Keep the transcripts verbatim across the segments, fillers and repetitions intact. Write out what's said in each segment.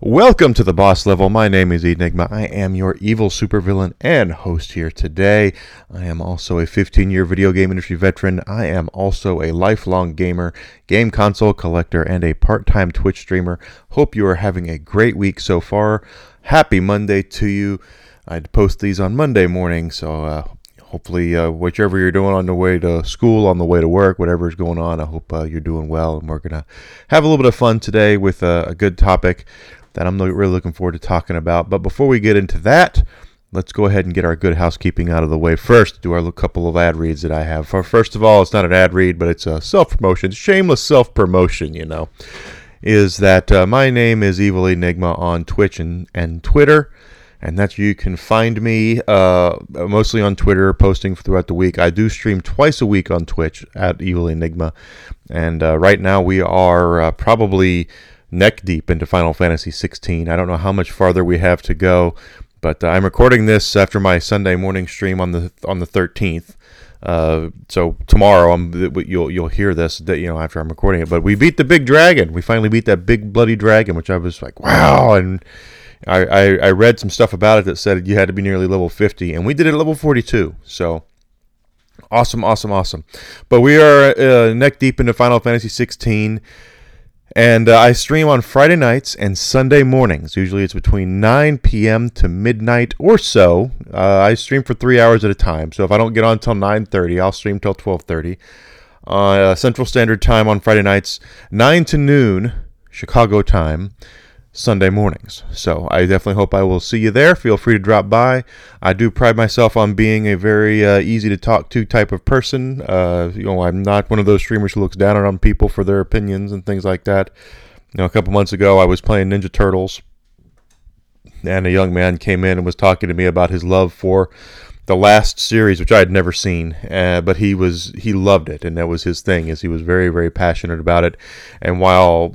Welcome to the Boss Level. My name is Enigma. I am your evil supervillain and host here today. I am also a fifteen-year video game industry veteran. I am also a lifelong gamer, game console collector, and a part-time Twitch streamer. Hope you are having a great week so far. Happy Monday to you. I'd post these on Monday morning, so uh, hopefully uh, whichever you're doing on the way to school, on the way to work, whatever's going on, I hope uh, you're doing well. And we're going to have a little bit of fun today with uh, a good topic that I'm really looking forward to talking about. But before we get into that, let's go ahead and get our good housekeeping out of the way first. Do our couple of ad reads that I have. First of all, it's not an ad read, but it's a self-promotion, shameless self-promotion, you know, is that uh, my name is Evil Enigma on Twitch and, and Twitter. And that's you can find me uh, mostly on Twitter, posting throughout the week. I do stream twice a week on Twitch at Evil Enigma. And uh, right now we are uh, probably neck deep into Final Fantasy sixteen. I don't know how much farther we have to go, but uh, I'm recording this after my Sunday morning stream on the on the thirteenth. Uh, so tomorrow I'm you'll you'll hear this, you know, after I'm recording it. But we beat the big dragon. We finally beat that big bloody dragon, which I was like, wow. And I I, I read some stuff about it that said you had to be nearly level fifty, and we did it at level forty-two. So. Awesome, awesome, awesome. But we are uh, neck deep into Final Fantasy sixteen. And uh, I stream on Friday nights and Sunday mornings. Usually it's between nine p.m. to midnight or so. Uh, I stream for three hours at a time. So if I don't get on until nine thirty, I'll stream till twelve thirty. Uh, Central Standard Time on Friday nights, nine to noon, Chicago time, Sunday mornings. So I definitely hope I will see you there. Feel free to drop by. I do pride myself on being a very uh, easy to talk to type of person. Uh, you know, I'm not one of those streamers who looks down on people for their opinions and things like that. You know, a couple months ago I was playing Ninja Turtles, and a young man came in and was talking to me about his love for the last series, which I had never seen, uh, but he was he loved it, and that was his thing. Is he was very, very passionate about it. And while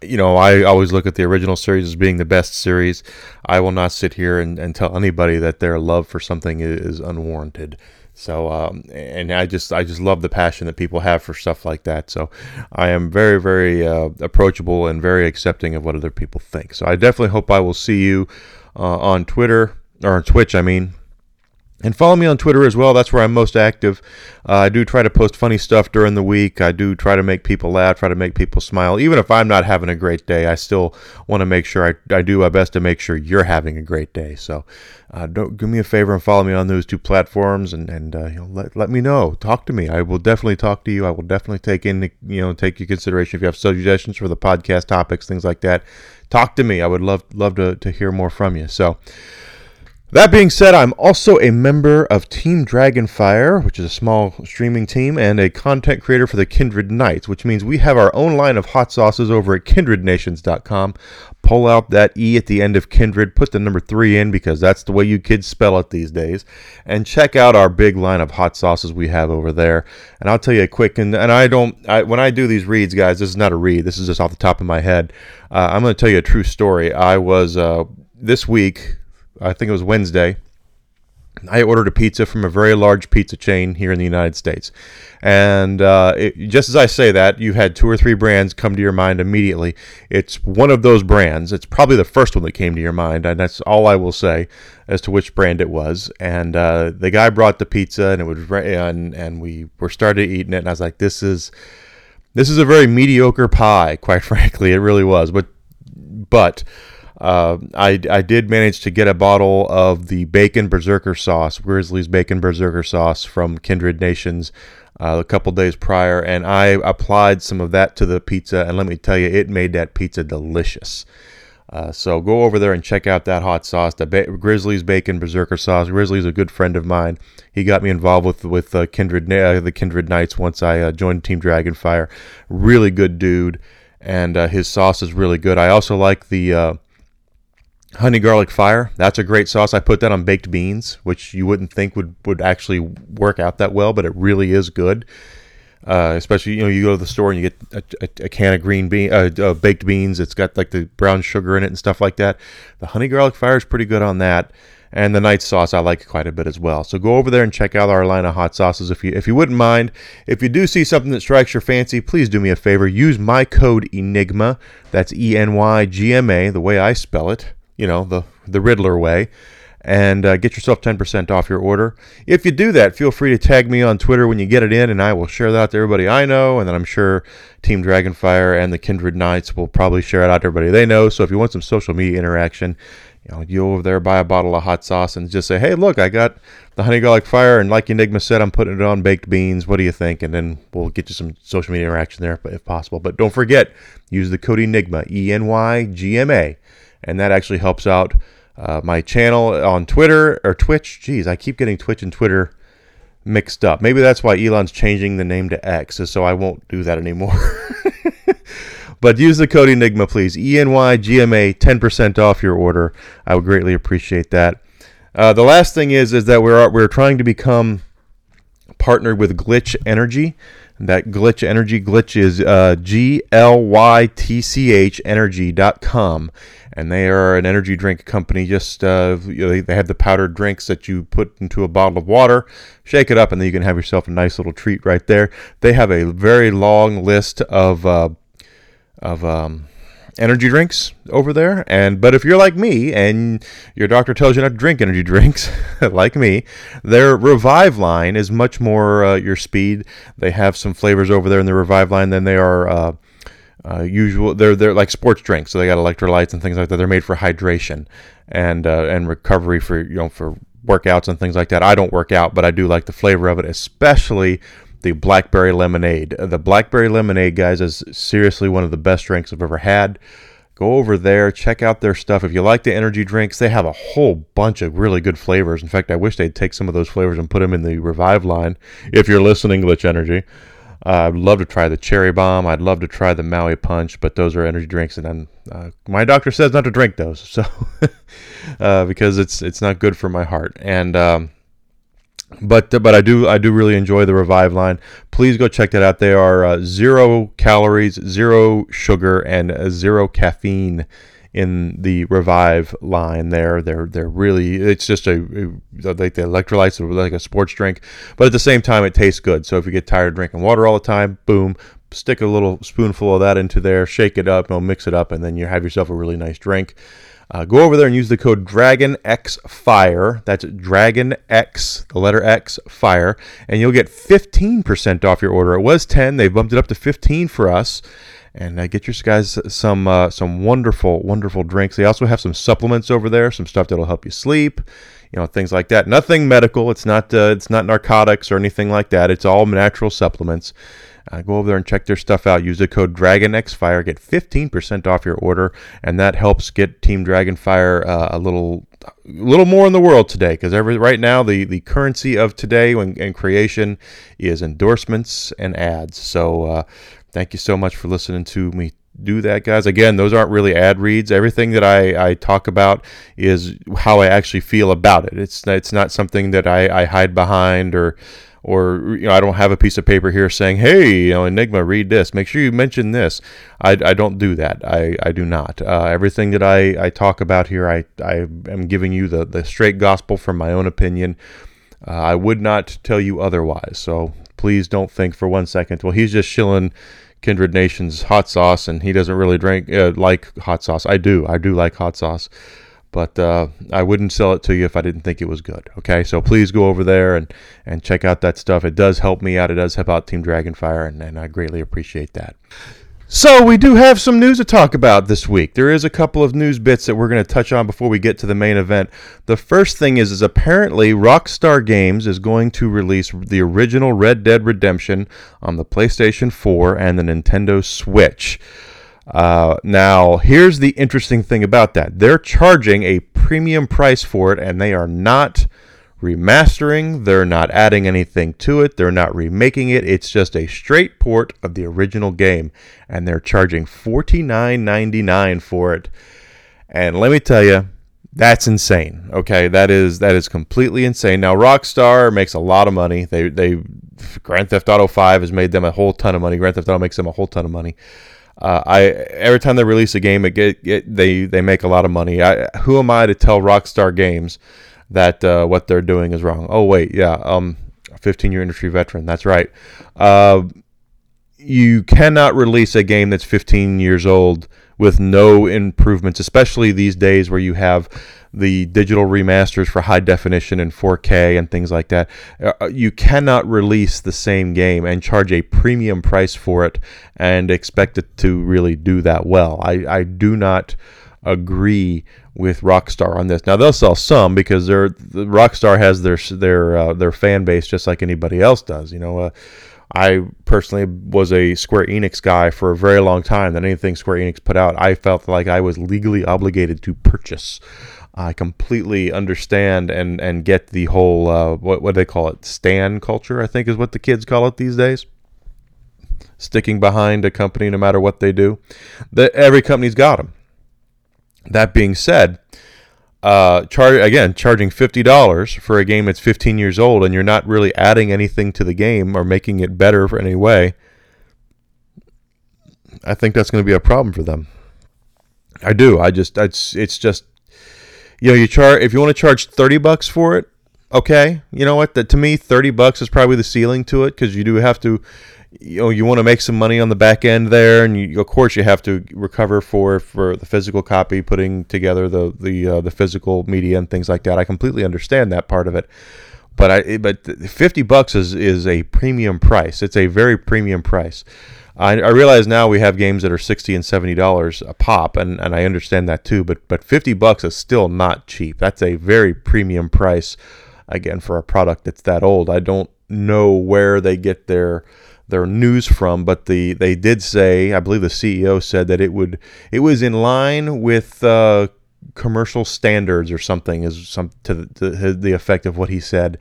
you know, I always look at the original series as being the best series, I will not sit here and, and tell anybody that their love for something is unwarranted. So, um, and I just, I just love the passion that people have for stuff like that. So I am very, very uh, approachable and very accepting of what other people think. So I definitely hope I will see you uh, on Twitter, or on Twitch, I mean. And follow me on Twitter as well. That's where I'm most active. Uh, I do try to post funny stuff during the week. I do try to make people laugh, try to make people smile. Even if I'm not having a great day, I still want to make sure I, I do my best to make sure you're having a great day. So uh, don't do me a favor and follow me on those two platforms, and, and uh, you know, let, let me know. Talk to me. I will definitely talk to you. I will definitely take in, you know, take your consideration if you have suggestions for the podcast topics, things like that. Talk to me. I would love, love to, to hear more from you. So. That being said, I'm also a member of Team Dragonfire, which is a small streaming team, and a content creator for the Kindred Knights, which means we have our own line of hot sauces over at kindred nations dot com. Pull out that E at the end of Kindred, put the number three in because that's the way you kids spell it these days, and check out our big line of hot sauces we have over there. And I'll tell you a quick, and, and I don't, I, when I do these reads, guys, this is not a read, this is just off the top of my head. Uh, I'm going to tell you a true story. I was, uh, this week... I think it was Wednesday, I ordered a pizza from a very large pizza chain here in the United States. And uh, it, just as I say that, you had two or three brands come to your mind immediately. It's one of those brands. It's probably the first one that came to your mind, and that's all I will say as to which brand it was. And uh, the guy brought the pizza, and it was, and, and we were started eating it, and I was like, this is this is a very mediocre pie, quite frankly. It really was. But but... Uh, I, I did manage to get a bottle of the Bacon Berserker sauce, Grizzly's Bacon Berserker sauce from Kindred Nations uh, a couple days prior, and I applied some of that to the pizza, and let me tell you, it made that pizza delicious. Uh, so go over there and check out that hot sauce, the ba- Grizzly's Bacon Berserker sauce. Grizzly's a good friend of mine. He got me involved with with uh, Kindred uh, the Kindred Knights once I uh, joined Team Dragonfire. Really good dude, and uh, his sauce is really good. I also like the... Uh, Honey Garlic Fire, that's a great sauce. I put that on baked beans, which you wouldn't think would, would actually work out that well, but it really is good. Uh, especially, you know, you go to the store and you get a, a, a can of green bean, uh, uh, baked beans. It's got like the brown sugar in it and stuff like that. The honey garlic fire is pretty good on that, and the night sauce I like quite a bit as well. So go over there and check out our line of hot sauces if you if you wouldn't mind. If you do see something that strikes your fancy, please do me a favor. Use my code Enigma. That's E N Y G M A, the way I spell it. You know, the the Riddler way. And uh, get yourself ten percent off your order. If you do that, feel free to tag me on Twitter when you get it in, and I will share that out to everybody I know, and then I'm sure Team Dragonfire and the Kindred Knights will probably share it out to everybody they know. So if you want some social media interaction, you know, you go over there, buy a bottle of hot sauce, and just say, hey, look, I got the honey garlic fire, and like Enigma said, I'm putting it on baked beans. What do you think? And then we'll get you some social media interaction there if possible. But don't forget, use the code Enigma, E N Y G M A, and that actually helps out Uh, my channel on Twitter or Twitch. Geez, I keep getting Twitch and Twitter mixed up. Maybe that's why Elon's changing the name to X, so I won't do that anymore. But use the code Enigma, please. E N Y G M A, ten percent off your order. I would greatly appreciate that. Uh, the last thing is is that we're we're trying to become partnered with Glitch Energy. That Glitch Energy, Glitch is uh, G L Y T C H energy dot com. And they are an energy drink company. Just uh, you know, they have the powdered drinks that you put into a bottle of water, shake it up, and then you can have yourself a nice little treat right there. They have a very long list of uh, of um, energy drinks over there. And but if you're like me and your doctor tells you not to drink energy drinks, like me, their Revive line is much more uh, your speed. They have some flavors over there in the Revive line than they are. Uh, Uh, usual, they're they're like sports drinks, so they got electrolytes and things like that. They're made for hydration and uh, and recovery for you know for workouts and things like that. I don't work out, but I do like the flavor of it, especially the blackberry lemonade. The blackberry lemonade, guys, is seriously one of the best drinks I've ever had. Go over there, check out their stuff. If you like the energy drinks, they have a whole bunch of really good flavors. In fact, I wish they'd take some of those flavors and put them in the Revive line. If you're listening, Glitch Energy. Uh, I'd love to try the Cherry Bomb. I'd love to try the Maui Punch, but those are energy drinks, and I'm, uh, my doctor says not to drink those, so uh, because it's it's not good for my heart. And um, but but I do I do really enjoy the Revive line. Please go check that out. They are uh, zero calories, zero sugar, and uh, zero caffeine in the Revive line. There, they're they're really, it's just a like the electrolytes are like a sports drink, but at the same time it tastes good. So if you get tired of drinking water all the time, boom, stick a little spoonful of that into there, shake it up, you know, mix it up, and then you have yourself a really nice drink. Uh, go over there and use the code DragonXFire. That's Dragon X, the letter X, Fire, and you'll get fifteen percent off your order. It was ten, they bumped it up to fifteen for us. And uh, get your guys some uh, some wonderful, wonderful drinks. They also have some supplements over there, some stuff that'll help you sleep, you know, things like that. Nothing medical. It's not uh, it's not narcotics or anything like that. It's all natural supplements. Uh, go over there and check their stuff out. Use the code DragonXFire. Get fifteen percent off your order, and that helps get Team Dragonfire uh, a little a little more in the world today, because every right now the, the currency of today when, and creation is endorsements and ads. So uh, thank you so much for listening to me do that, guys. Again, those aren't really ad reads. Everything that I, I talk about is how I actually feel about it. It's it's not something that I, I hide behind or or you know I don't have a piece of paper here saying, hey, you know, Enigma, read this. Make sure you mention this. I, I don't do that. I, I do not. Uh, everything that I, I talk about here, I, I am giving you the, the straight gospel from my own opinion. Uh, I would not tell you otherwise. So please don't think for one second, well, he's just shilling Kindred Nation's hot sauce, and he doesn't really drink uh, like hot sauce. I do. I do like hot sauce, but uh, I wouldn't sell it to you if I didn't think it was good. Okay, so please go over there and, and check out that stuff. It does help me out. It does help out Team Dragonfire, and, and I greatly appreciate that. So we do have some news to talk about this week. There is a couple of news bits that we're going to touch on before we get to the main event. The first thing is, is apparently Rockstar Games is going to release the original Red Dead Redemption on the PlayStation four and the Nintendo Switch. Uh, now, here's the interesting thing about that. They're charging a premium price for it, and they are not remastering. They're not adding anything to it. They're not remaking it. It's just a straight port of the original game, and they're charging forty-nine ninety-nine for it. And let me tell you, That's insane. Okay, that is that is completely insane. Now, Rockstar makes a lot of money. They they Grand Theft Auto five has made them a whole ton of money. Grand Theft Auto makes them a whole ton of money. Uh, I every time they release a game, it get it, they they make a lot of money. I, who am I to tell Rockstar Games that uh, what they're doing is wrong? Oh wait, yeah, um, fifteen-year industry veteran. That's right. Uh, you cannot release a game that's fifteen years old with no improvements, especially these days where you have the digital remasters for high definition and four K and things like that. Uh, you cannot release the same game and charge a premium price for it and expect it to really do that well. I, I do not agree with Rockstar on this. Now, they'll sell some because they're the Rockstar has their their uh, their fan base just like anybody else does. You know, uh, I personally was a Square Enix guy for a very long time. That anything Square Enix put out, I felt like I was legally obligated to purchase. I completely understand and, and get the whole, uh, what, what do they call it? Stan culture, I think is what the kids call it these days. Sticking behind a company no matter what they do. The, every company's got them. That being said, uh, char- again, charging fifty dollars for a game that's fifteen years old and you're not really adding anything to the game or making it better for any way, I think that's going to be a problem for them. I do. I just, it's, it's just, you know, you char- if you want to charge thirty bucks for it, okay. You know what? That to me, thirty bucks is probably the ceiling to it because you do have to, you know, you want to make some money on the back end there, and you, of course, you have to recover for for the physical copy, putting together the the uh, the physical media and things like that. I completely understand that part of it, but I but fifty bucks is is a premium price. It's a very premium price. I, I realize now we have games that are sixty and seventy dollars a pop, and, and I understand that too. But but fifty bucks is still not cheap. That's a very premium price, again, for a product that's that old. I don't know where they get their their news from, but the they did say, I believe the C E O said that it would it was in line with uh, commercial standards or something, is some to the, to the effect of what he said.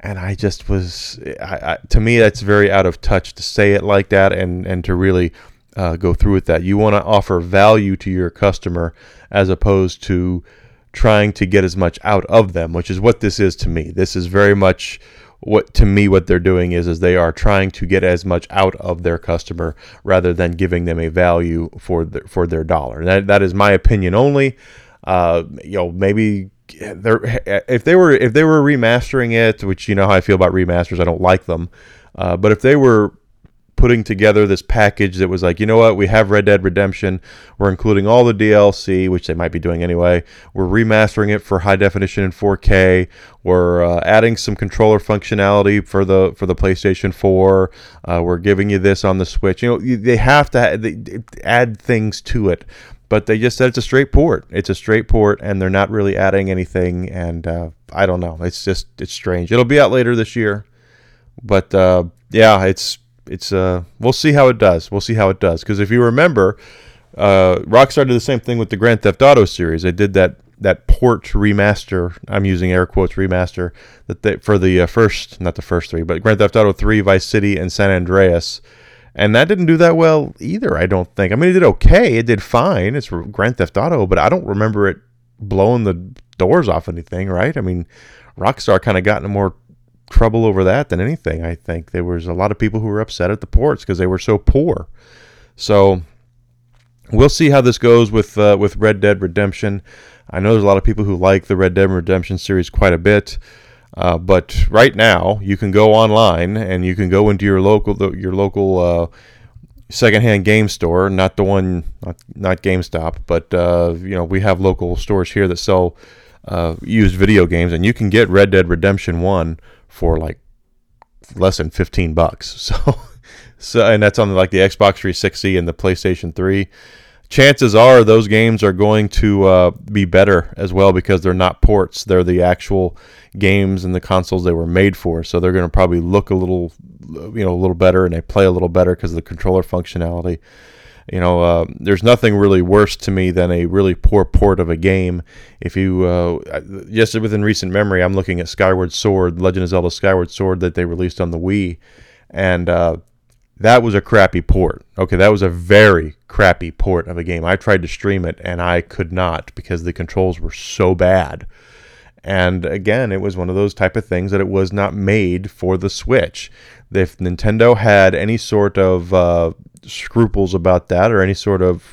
And I just was, I, I, to me, that's very out of touch to say it like that and, and to really uh, go through with that. You want to offer value to your customer as opposed to trying to get as much out of them, which is what this is to me. This is very much what, to me, what they're doing is, is they are trying to get as much out of their customer rather than giving them a value for the, for their dollar. That, that is my opinion only. Uh, you know, maybe... They're, if they were if they were remastering it, which you know how I feel about remasters, I don't like them. Uh, but if they were putting together this package that was like, you know what, we have Red Dead Redemption, we're including all the D L C, which they might be doing anyway. We're remastering it for high definition in four K. We're uh, adding some controller functionality for the for the PlayStation four. Uh, we're giving you this on the Switch. You know, they have to ha- they add things to it. But they just said it's a straight port. It's a straight port, and they're not really adding anything. And uh, I don't know. It's just it's strange. It'll be out later this year, but uh, yeah, it's it's uh, we'll see how it does. We'll see how it does. Because if you remember, uh, Rockstar did the same thing with the Grand Theft Auto series. They did that that port remaster. I'm using air quotes remaster that they, for the uh, first, not the first three, but Grand Theft Auto three, Vice City, and San Andreas. And that didn't do that well either, I don't think. I mean, it did okay. It did fine. It's Grand Theft Auto, but I don't remember it blowing the doors off anything, right? I mean, Rockstar kind of got in more trouble over that than anything, I think. There was a lot of people who were upset at the ports because they were so poor. So we'll see how this goes with uh, with Red Dead Redemption. I know there's a lot of people who like the Red Dead Redemption series quite a bit. Uh, but right now, you can go online and you can go into your local your local uh, secondhand game store, not the one, not, not GameStop, but uh, you know we have local stores here that sell uh, used video games, and you can get Red Dead Redemption one for like less than fifteen bucks. So, so and that's on like the Xbox three sixty and the PlayStation three. Chances are those games are going to uh, be better as well because they're not ports. They're the actual games and the consoles they were made for. So they're going to probably look a little, you know, a little better, and they play a little better because of the controller functionality. You know, uh, there's nothing really worse to me than a really poor port of a game. If you, uh, just within recent memory, I'm looking at Skyward Sword, Legend of Zelda Skyward Sword that they released on the Wii, and uh, that was a crappy port. Okay, that was a very crappy port of a game. I tried to stream it, and I could not because the controls were so bad. And again, it was one of those type of things that it was not made for the Switch. If Nintendo had any sort of uh, scruples about that or any sort of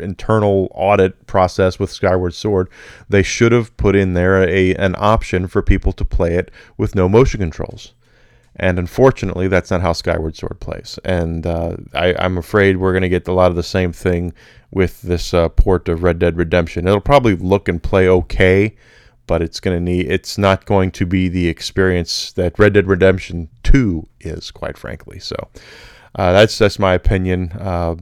internal audit process with Skyward Sword, they should have put in there a an option for people to play it with no motion controls. And unfortunately, that's not how Skyward Sword plays. And uh, I, I'm afraid we're going to get a lot of the same thing with this uh, port of Red Dead Redemption. It'll probably look and play okay, but it's going to need. It's not going to be the experience that Red Dead Redemption two is, quite frankly. So uh, that's that's my opinion. Uh,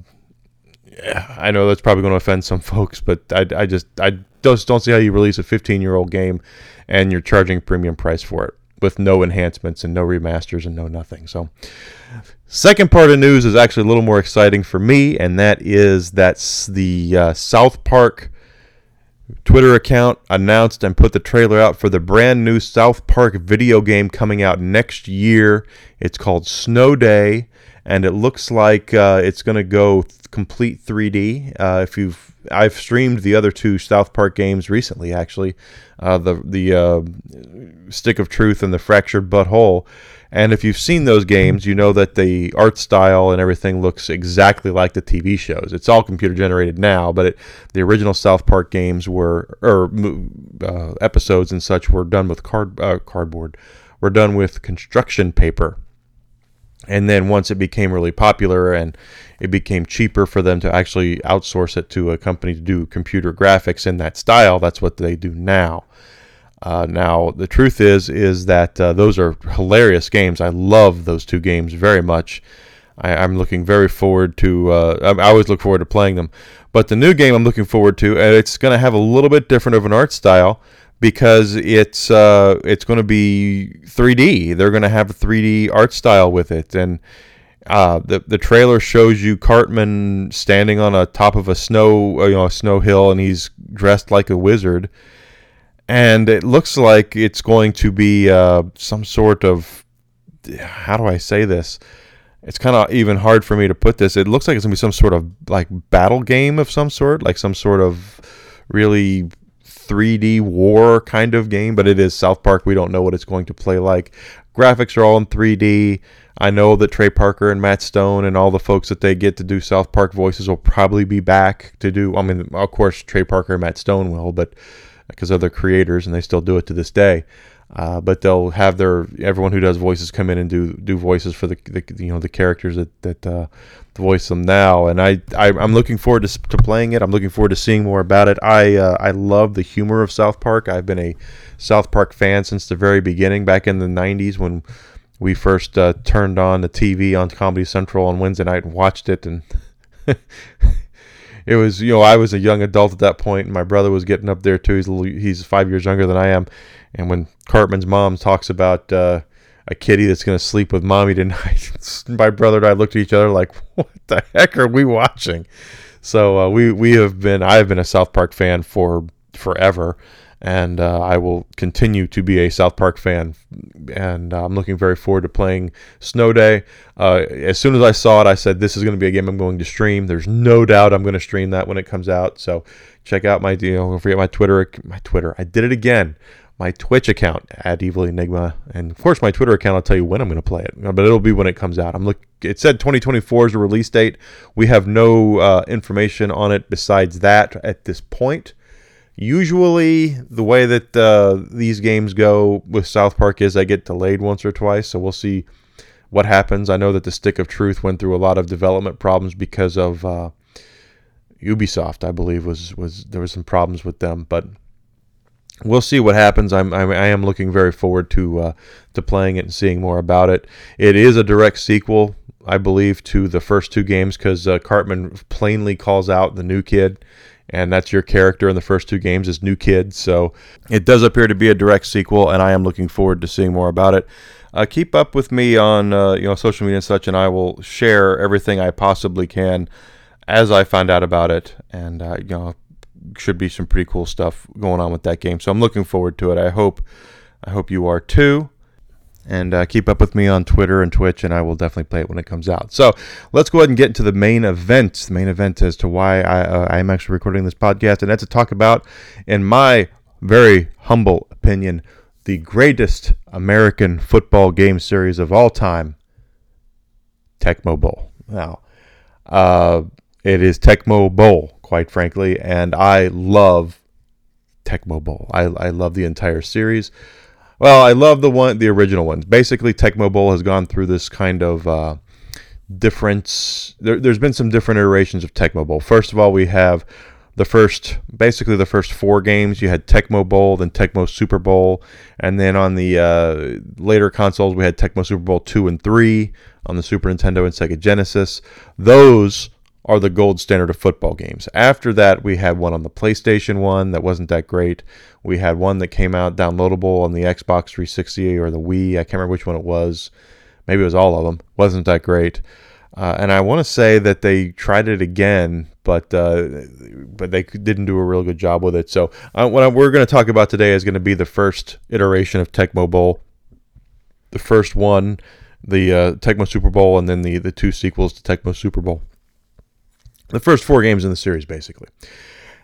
I know that's probably going to offend some folks, but I, I just I just don't see how you release a fifteen-year-old game and you're charging premium price for it, with no enhancements and no remasters and no nothing. So second part of news is actually a little more exciting for me, and that is that the uh, South Park Twitter account announced and put the trailer out for the brand new South Park video game coming out next year. It's called Snow Day, and it looks like uh, it's going to go th- complete three D. Uh, if you've I've streamed the other two South Park games recently, actually, uh, the the uh, Stick of Truth and the Fractured Butthole. And if you've seen those games, you know that the art style and everything looks exactly like the T V shows. It's all computer generated now, but it, the original South Park games were or uh, episodes and such were done with card uh, cardboard, were done with construction paper. And then once it became really popular and it became cheaper for them to actually outsource it to a company to do computer graphics in that style, that's what they do now. Uh, now, the truth is is that uh, those are hilarious games. I love those two games very much. I, I'm looking very forward to, uh, I always look forward to playing them. But the new game I'm looking forward to, and it's going to have a little bit different of an art style, because it's uh, it's going to be three D. They're going to have a three D art style with it. And uh, the the trailer shows you Cartman standing on a top of a snow you know a snow hill, and he's dressed like a wizard. And it looks like it's going to be uh, some sort of, how do I say this? It's kind of even hard for me to put this. It looks like it's going to be some sort of like battle game of some sort, like some sort of really three D war kind of game, but it is South Park. We don't know what it's going to play like. Graphics are all in three D. I know that Trey Parker and Matt Stone and all the folks that they get to do South Park voices will probably be back to do. I mean, of course, Trey Parker and Matt Stone will, but because they're creators and they still do it to this day. Uh, but they'll have their everyone who does voices come in and do do voices for the, the you know the characters that that uh, voice them now, and I, I I'm looking forward to to playing it. I'm looking forward to seeing more about it. I uh, I love the humor of South Park. I've been a South Park fan since the very beginning, back in the nineties when we first uh, turned on the T V on Comedy Central on Wednesday night and watched it, and it was, you know, I was a young adult at that point, and my brother was getting up there too. He's a little, he's five years younger than I am. And when Cartman's mom talks about uh, a kitty that's going to sleep with mommy tonight, my brother and I looked at each other like, what the heck are we watching? So uh, we, we have been, I've been a South Park fan for forever, and uh, I will continue to be a South Park fan. And uh, I'm looking very forward to playing Snow Day. Uh, as soon as I saw it, I said, this is going to be a game I'm going to stream. There's no doubt I'm going to stream that when it comes out. So check out my deal. Don't forget my Twitter. My Twitter. I did it again. My Twitch account at Evil Enigma, and of course my Twitter account. I'll tell you when I'm going to play it, but it'll be when it comes out. I'm look. It said twenty twenty-four is the release date. We have no uh, information on it besides that at this point. Usually, the way that uh, these games go with South Park is they get delayed once or twice. So we'll see what happens. I know that the Stick of Truth went through a lot of development problems because of uh, Ubisoft. I believe was was there was some problems with them, but we'll see what happens. I'm, I'm I am looking very forward to uh, to playing it and seeing more about it. It is a direct sequel, I believe, to the first two games, because uh, Cartman plainly calls out the new kid, and that's your character in the first two games is New Kid. So it does appear to be a direct sequel, and I am looking forward to seeing more about it. Uh, keep up with me on uh, you know social media and such, and I will share everything I possibly can as I find out about it, and uh, you know. Should be some pretty cool stuff going on with that game. So I'm looking forward to it. I hope I hope you are too. And uh, keep up with me on Twitter and Twitch, and I will definitely play it when it comes out. So let's go ahead and get into the main event, the main event as to why I, uh, I'm actually recording this podcast. And that's to talk about, in my very humble opinion, the greatest American football game series of all time, Tecmo Bowl. Now, uh, it is Tecmo Bowl, quite frankly, and I love Tecmo Bowl. I, I love the entire series. Well, I love the one, the original ones. Basically, Tecmo Bowl has gone through this kind of uh, difference. There, there's been some different iterations of Tecmo Bowl. First of all, we have the first, basically the first four games. You had Tecmo Bowl, then Tecmo Super Bowl, and then on the uh, later consoles, we had Tecmo Super Bowl two and three on the Super Nintendo and Sega Genesis. Those are the gold standard of football games. After that, we had one on the PlayStation one that wasn't that great. We had one that came out downloadable on the Xbox three sixty or the Wii. I can't remember which one it was. Maybe it was all of them. Wasn't that great. Uh, and I want to say that they tried it again, but uh, but they didn't do a real good job with it. So uh, what I, we're going to talk about today is going to be the first iteration of Tecmo Bowl. The first one, the uh, Tecmo Super Bowl, and then the, the two sequels to Tecmo Super Bowl. The first four games in the series, basically.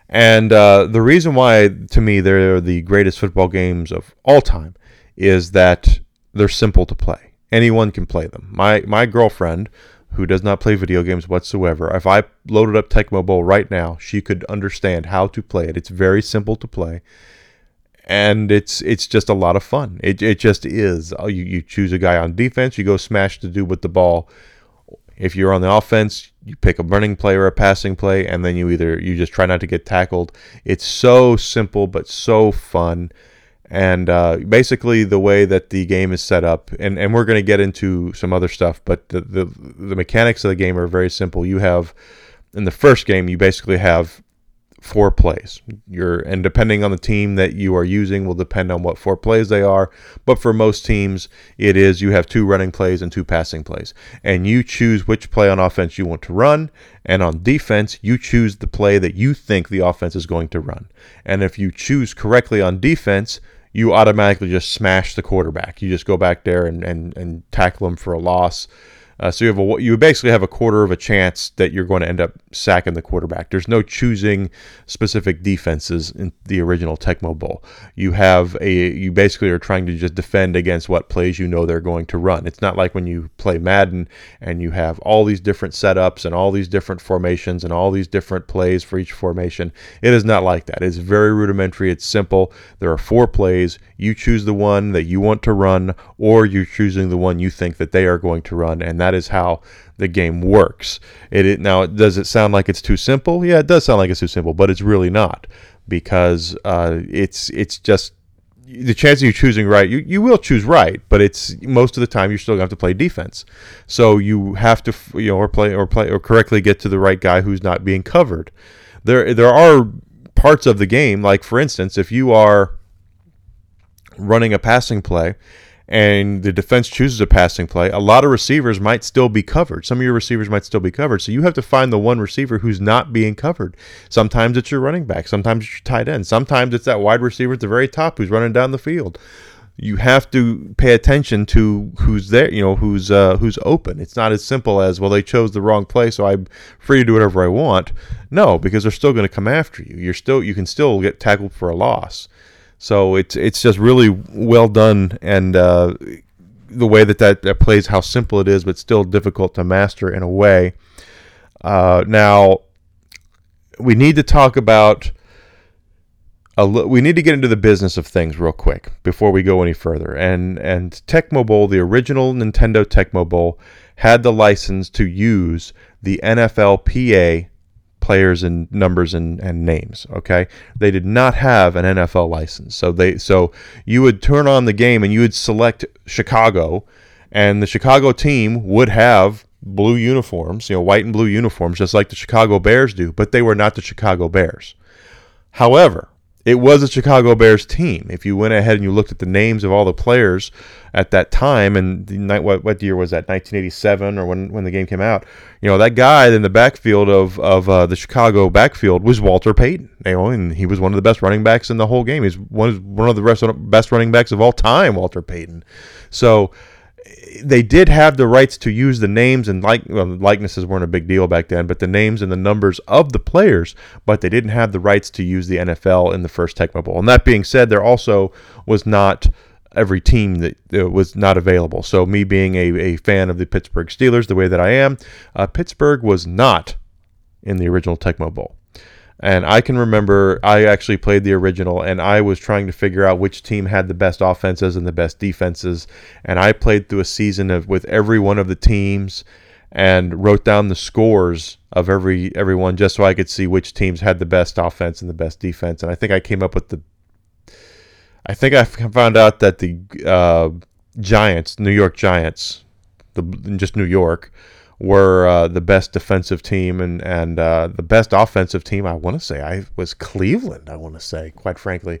And uh, the reason why, to me, they're the greatest football games of all time is that they're simple to play. Anyone can play them. My my girlfriend, who does not play video games whatsoever, if I loaded up Tecmo Bowl right now, she could understand how to play it. It's very simple to play. And it's it's just a lot of fun. It it just is. You, you choose a guy on defense. You go smash to do with the ball. If you're on the offense, you pick a running play or a passing play, and then you either you just try not to get tackled. It's so simple but so fun. And uh, basically the way that the game is set up, and, and we're going to get into some other stuff, but the, the the mechanics of the game are very simple. You have, in the first game, you basically have four plays. You're, and depending on the team that you are using will depend on what four plays they are. But for most teams, it is you have two running plays and two passing plays. And you choose which play on offense you want to run. And on defense, you choose the play that you think the offense is going to run. And if you choose correctly on defense, you automatically just smash the quarterback. You just go back there and, and, and tackle him for a loss. Uh, so you have a, you basically have a quarter of a chance that you're going to end up sacking the quarterback. There's no choosing specific defenses in the original Tecmo Bowl. You have a you basically are trying to just defend against what plays you know they're going to run. It's not like when you play Madden and you have all these different setups and all these different formations and all these different plays for each formation. It is not like that. It's very rudimentary. It's simple. There are four plays. You choose the one that you want to run, or you're choosing the one you think that they are going to run, and that That is how the game works. It, it now does it sound like it's too simple? Yeah, it does sound like it's too simple, but it's really not, because uh, it's it's just the chance of you choosing right. You you will choose right, but it's most of the time you're still gonna have to play defense. So you have to you know or play or play or correctly get to the right guy who's not being covered. There there are parts of the game, like for instance, if you are running a passing play, and the defense chooses a passing play, a lot of receivers might still be covered. Some of your receivers might still be covered. So you have to find the one receiver who's not being covered. Sometimes it's your running back. Sometimes it's your tight end. Sometimes it's that wide receiver at the very top who's running down the field. You have to pay attention to who's there, you know, who's uh, who's open. It's not as simple as, well, they chose the wrong play, so I'm free to do whatever I want. No, because they're still going to come after you. You're still you can still get tackled for a loss. So it's it's just really well done, and uh, the way that, that that plays, how simple it is, but still difficult to master in a way. Uh, now, we need to talk about, a l- we need to get into the business of things real quick before we go any further. And, and Tecmo Bowl, the original Nintendo Tecmo Bowl, had the license to use the N F L P A players and numbers and, and names. Okay, they did not have an N F L license, so they so you would turn on the game and you would select Chicago, and the Chicago team would have blue uniforms, you know, white and blue uniforms, just like the Chicago Bears do, but they were not the Chicago Bears. However, it was a Chicago Bears team. If you went ahead and you looked at the names of all the players at that time, and the night, what, what year was that, nineteen eighty-seven, or when, when the game came out, you know, that guy in the backfield of, of uh, the Chicago backfield was Walter Payton, you know, and he was one of the best running backs in the whole game. He's one, one of the rest, best running backs of all time, Walter Payton. So they did have the rights to use the names and like well, likenesses weren't a big deal back then, but the names and the numbers of the players, but they didn't have the rights to use the N F L in the first Tecmo Bowl. And that being said, there also was not every team that uh, was not available. So me being a, a fan of the Pittsburgh Steelers the way that I am, uh, Pittsburgh was not in the original Tecmo Bowl. And I can remember I actually played the original, and I was trying to figure out which team had the best offenses and the best defenses. And I played through a season of with every one of the teams and wrote down the scores of every everyone just so I could see which teams had the best offense and the best defense. And I think I came up with the – I think I found out that the uh, Giants, New York Giants, the, just New York – were uh, the best defensive team and, and uh, the best offensive team, I want to say, I was Cleveland, I want to say, quite frankly.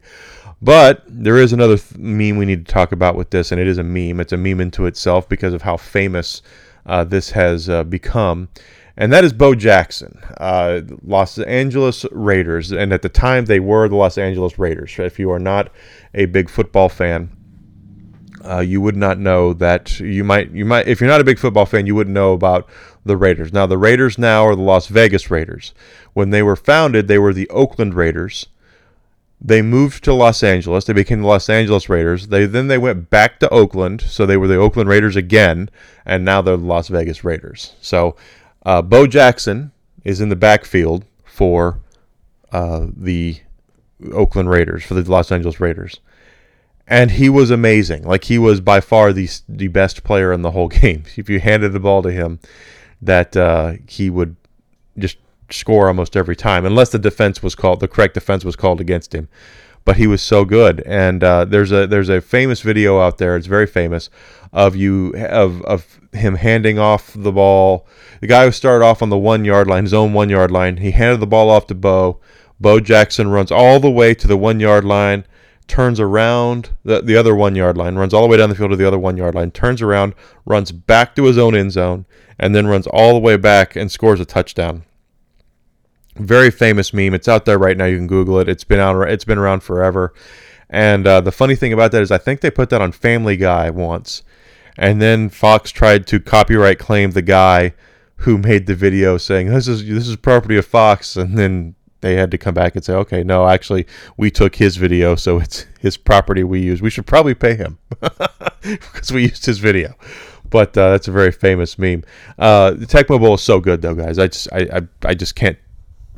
But there is another th- meme we need to talk about with this, and it is a meme. It's a meme into itself because of how famous uh, this has uh, become. And that is Bo Jackson, uh, Los Angeles Raiders. And at the time, they were the Los Angeles Raiders. If you are not a big football fan, Uh, you would not know that you might, you might, if you're not a big football fan, you wouldn't know about the Raiders. Now, the Raiders now are the Las Vegas Raiders. When they were founded, they were the Oakland Raiders. They moved to Los Angeles. They became the Los Angeles Raiders. They then they went back to Oakland. So they were the Oakland Raiders again. And now they're the Las Vegas Raiders. So uh, Bo Jackson is in the backfield for uh, the Oakland Raiders, for the Los Angeles Raiders. And he was amazing. Like, he was by far the the best player in the whole game. If you handed the ball to him, that uh, he would just score almost every time, unless the defense was called, the correct defense was called against him. But he was so good. And uh, there's a there's a famous video out there. It's very famous of you of of him handing off the ball. The guy who started off on the one yard line, his own one yard line. He handed the ball off to Bo. Bo Jackson runs all the way to the one yard line. Turns around the, the other one yard line, runs all the way down the field to the other one yard line, turns around, runs back to his own end zone, and then runs all the way back and scores a touchdown. Very famous meme. It's out there right now. You can Google it. It's been out. It's been around forever. And uh, the funny thing about that is I think they put that on Family Guy once, and then Fox tried to copyright claim the guy who made the video, saying this is this is property of Fox, and then they had to come back and say, okay, no, actually, we took his video, so it's his property we use. We should probably pay him because we used his video. But uh, that's a very famous meme. Uh, the Tecmo Bowl is so good, though, guys. I just, I, I, I just can't,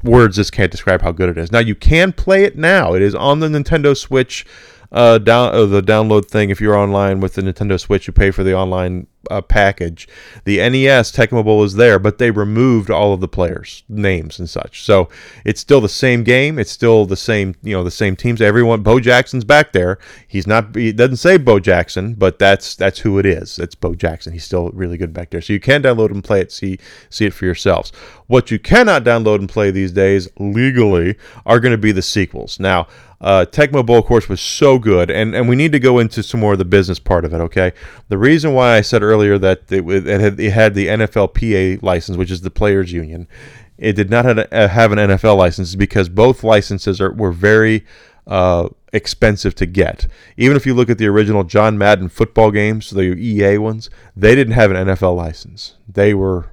words just can't describe how good it is. Now, you can play it now. It is on the Nintendo Switch, uh, down uh, the download thing. If you're online with the Nintendo Switch, you pay for the online uh, package. The N E S Tecmo Bowl is there, but they removed all of the players' names and such. So it's still the same game. It's still the same, you know, the same teams. Everyone, Bo Jackson's back there. He's not. He doesn't say Bo Jackson, but that's that's who it is. That's Bo Jackson. He's still really good back there. So you can download and play it. See see it for yourselves. What you cannot download and play these days legally are going to be the sequels. Now. Uh, Tecmo Bowl, of course, was so good, and, and we need to go into some more of the business part of it, okay? The reason why I said earlier that it, it, had, it had the N F L P A license, which is the Players Union, it did not have an N F L license is because both licenses are, were very uh, expensive to get. Even if you look at the original John Madden football games, the E A ones, they didn't have an N F L license. They were,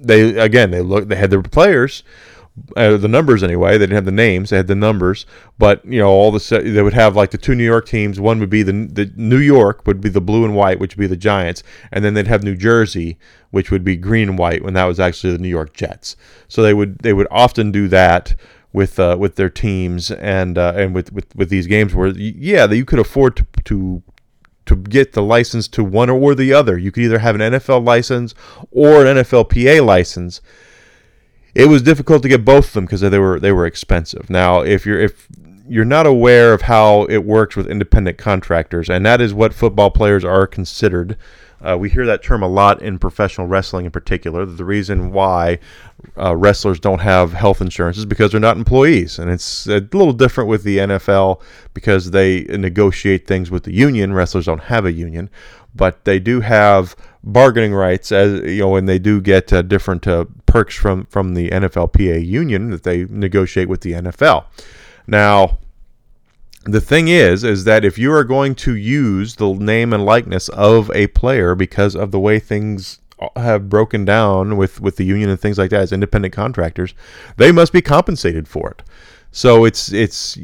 they again, they looked, they had their players. Uh, the numbers anyway. They didn't have the names. They had the numbers, but you know, all the se- they would have like the two New York teams. One would be the, the New York would be the blue and white, which would be the Giants, and then they'd have New Jersey, which would be green and white, when that was actually the New York Jets. So they would they would often do that with uh, with their teams and uh, and with, with, with these games where yeah, that you could afford to. to to get the license to one or the other. You could either have an N F L license or an N F L P A license. It was difficult to get both of them because they were they were expensive. Now, if you're if you're not aware of how it works with independent contractors, and that is what football players are considered Uh, we hear that term a lot in professional wrestling in particular. The reason why uh, wrestlers don't have health insurance is because they're not employees. And it's a little different with the N F L because they negotiate things with the union. Wrestlers don't have a union, but they do have bargaining rights, as you know, and they do get uh, different uh, perks from, from the N F L P A union that they negotiate with the N F L. Now, the thing is, is that if you are going to use the name and likeness of a player because of the way things have broken down with, with the union and things like that as independent contractors, they must be compensated for it. So it's it's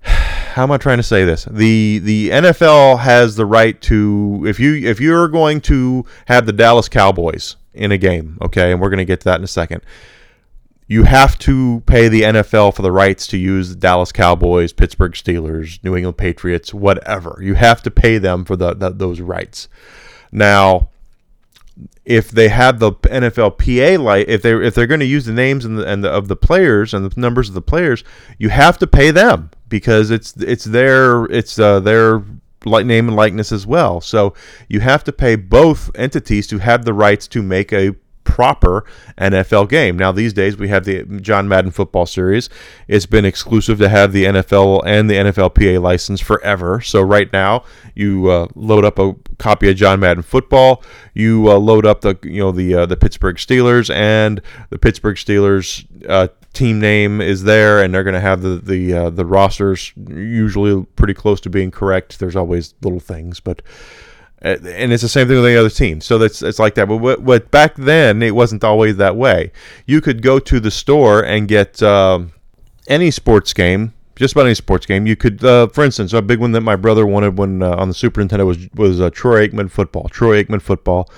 how am I trying to say this? The the N F L has the right to if you if you're going to have the Dallas Cowboys in a game, okay, and we're going to get to that in a second. You have to pay the N F L for the rights to use the Dallas Cowboys, Pittsburgh Steelers, New England Patriots, whatever. You have to pay them for the, the, those rights. Now, if they have the N F L P A light, if they if they're going to use the names and the, and the, of the players and the numbers of the players, you have to pay them because it's it's their it's uh, their name and likeness as well. So you have to pay both entities to have the rights to make a proper N F L game. Now, these days we have the John Madden football series. It's been exclusive to have the N F L and the N F L P A license forever. So right now you uh, load up a copy of John Madden football, you uh, load up the you know the uh, the Pittsburgh Steelers, and the Pittsburgh Steelers uh, team name is there, and they're going to have the the uh, the rosters usually pretty close to being correct. There's always little things, but and it's the same thing with any other team. So that's it's like that. But what, what back then, it wasn't always that way. You could go to the store and get um, any sports game, just about any sports game. You could, uh, for instance, a big one that my brother wanted when uh, on the Super Nintendo was was uh, Troy Aikman football. Troy Aikman football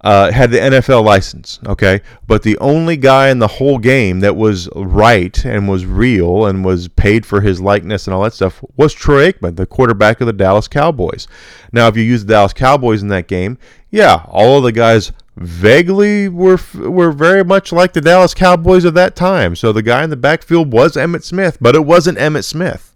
uh, had the N F L license, okay? But the only guy in the whole game that was right and was real and was paid for his likeness and all that stuff was Troy Aikman, the quarterback of the Dallas Cowboys. Now, if you use the Dallas Cowboys in that game, yeah, all of the guys vaguely were were very much like the Dallas Cowboys of that time. So the guy in the backfield was Emmitt Smith, but it wasn't Emmitt Smith.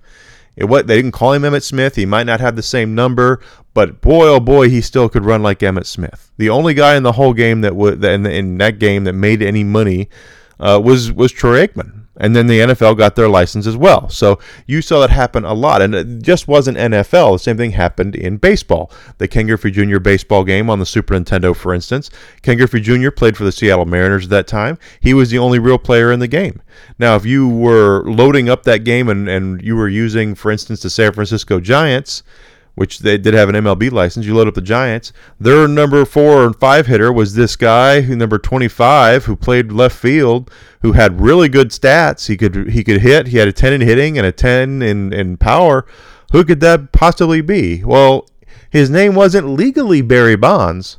It, what, they didn't call him Emmitt Smith. He might not have the same number, but boy, oh boy, he still could run like Emmitt Smith. The only guy in the whole game that would in, in that game that made any money uh, was was Troy Aikman, and then the N F L got their license as well. So you saw that happen a lot, and it just wasn't N F L. The same thing happened in baseball. The Ken Griffey Junior baseball game on the Super Nintendo, for instance, Ken Griffey Junior played for the Seattle Mariners at that time. He was the only real player in the game. Now, if you were loading up that game and, and you were using, for instance, the San Francisco Giants, which they did have an M L B license, you load up the Giants, their number four and five hitter was this guy, who number twenty-five, who played left field, who had really good stats. He could he could hit. He had a ten in hitting and a ten in, in power. Who could that possibly be? Well, his name wasn't legally Barry Bonds,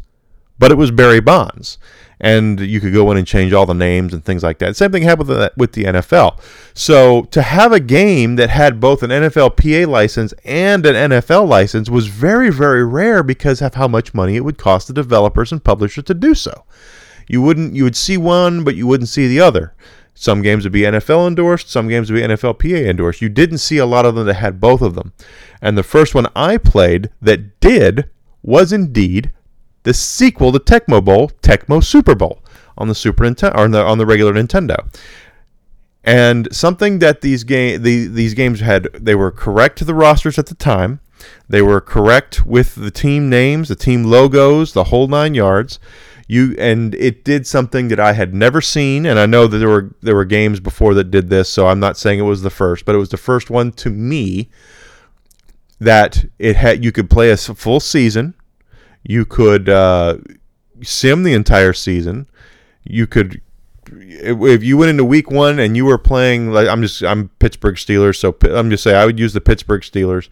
but it was Barry Bonds. And you could go in and change all the names and things like that. Same thing happened with the, with the N F L. So to have a game that had both an N F L P A license and an N F L license was very, very rare because of how much money it would cost the developers and publishers to do so. You wouldn't, you would see one, but you wouldn't see the other. Some games would be N F L endorsed, some games would be N F L P A endorsed. You didn't see a lot of them that had both of them. And the first one I played that did was indeed the sequel to Tecmo Bowl, Tecmo Super Bowl, on the Super Nintendo, or on the, on the regular Nintendo. And something that these game the, these games had, they were correct to the rosters at the time. They were correct with the team names, the team logos, the whole nine yards. You and it did something that I had never seen, and I know that there were there were games before that did this, so I'm not saying it was the first, but it was the first one to me that it had. You could play a full season. You could uh, sim the entire season. You could, if you went into week one and you were playing, like I'm just, I'm Pittsburgh Steelers, so I'm just saying I would use the Pittsburgh Steelers.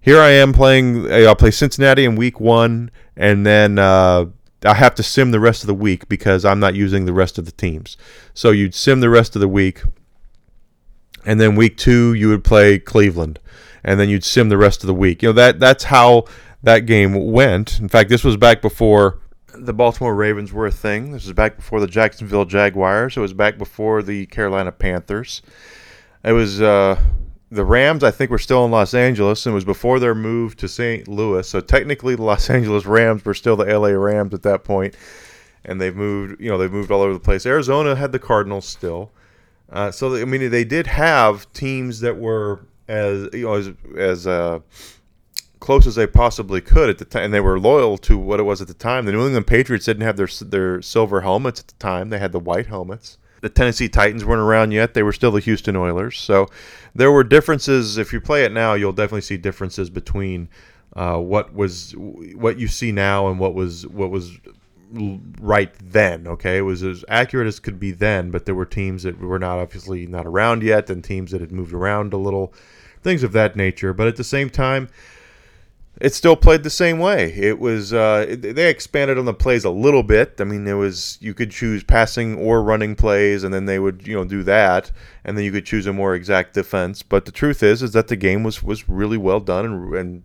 Here I am playing, I'll play Cincinnati in week one, and then uh, I have to sim the rest of the week because I'm not using the rest of the teams. So you'd sim the rest of the week, and then week two you would play Cleveland, and then you'd sim the rest of the week. You know, that that's how that game went. In fact, this was back before the Baltimore Ravens were a thing. This was back before the Jacksonville Jaguars. It was back before the Carolina Panthers. It was uh, the Rams, I think, were still in Los Angeles, and it was before their move to Saint Louis. So technically, the Los Angeles Rams were still the L A Rams at that point, and they've moved. You know, they've moved all over the place. Arizona had the Cardinals still. Uh, so I mean, they did have teams that were as you know as as uh, close as they possibly could at the time, and they were loyal to what it was at the time. The New England Patriots didn't have their their silver helmets at the time; they had the white helmets. The Tennessee Titans weren't around yet. They were still the Houston Oilers. So there were differences. If you play it now, you'll definitely see differences between uh, what was what you see now and what was what was right then. Okay, it was as accurate as could be then, but there were teams that were not obviously not around yet, and teams that had moved around a little, things of that nature. But at the same time, it still played the same way. It was uh, they expanded on the plays a little bit. I mean, there was you could choose passing or running plays, and then they would you know do that, and then you could choose a more exact defense. But the truth is, is that the game was, was really well done and, and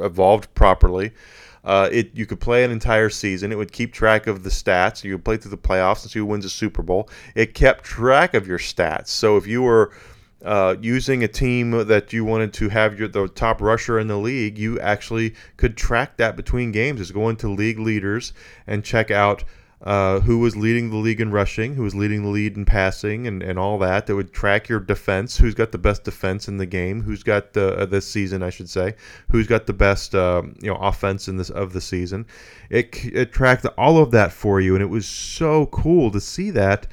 evolved properly. Uh, it you could play an entire season. It would keep track of the stats. You could play through the playoffs and see who wins the Super Bowl. It kept track of your stats. So if you were Uh, using a team that you wanted to have your the top rusher in the league, you actually could track that between games. Is go into league leaders and check out uh, who was leading the league in rushing, who was leading the lead in passing, and, and all that. That would track your defense, who's got the best defense in the game, who's got the uh, this season, I should say, who's got the best um, you know offense in this of the season. It it tracked all of that for you, and it was so cool to see that.